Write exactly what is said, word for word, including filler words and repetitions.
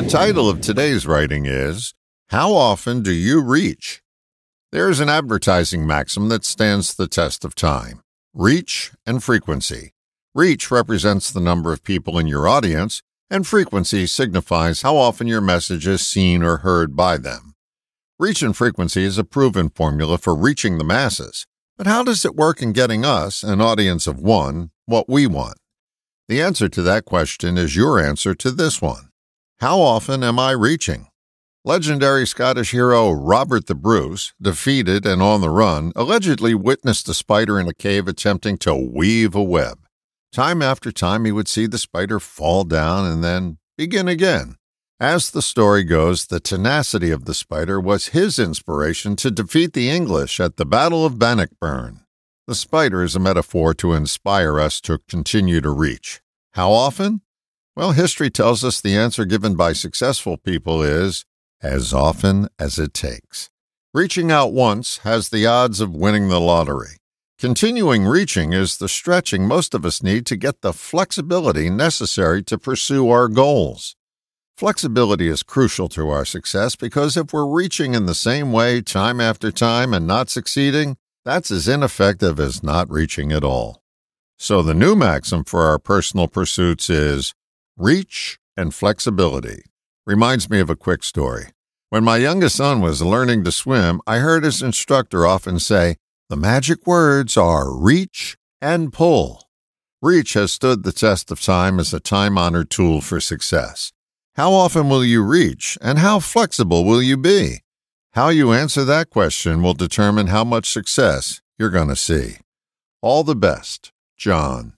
The title of today's writing is, How Often Do You Reach? There is an advertising maxim that stands the test of time, reach and frequency. Reach represents the number of people in your audience, and frequency signifies how often your message is seen or heard by them. Reach and frequency is a proven formula for reaching the masses, but how does it work in getting us, an audience of one, what we want? The answer to that question is your answer to this one. How often am I reaching? Legendary Scottish hero Robert the Bruce, defeated and on the run, allegedly witnessed a spider in a cave attempting to weave a web. Time after time he would see the spider fall down and then begin again. As the story goes, the tenacity of the spider was his inspiration to defeat the English at the Battle of Bannockburn. The spider is a metaphor to inspire us to continue to reach. How often? Well, history tells us the answer given by successful people is, as often as it takes. Reaching out once has the odds of winning the lottery. Continuing reaching is the stretching most of us need to get the flexibility necessary to pursue our goals. Flexibility is crucial to our success because if we're reaching in the same way time after time and not succeeding, that's as ineffective as not reaching at all. So the new maxim for our personal pursuits is reach and flexibility. Reminds me of a quick story. When my youngest son was learning to swim, I heard his instructor often say, the magic words are reach and pull. Reach has stood the test of time as a time-honored tool for success. How often will you reach, and how flexible will you be? How you answer that question will determine how much success you're going to see. All the best, John.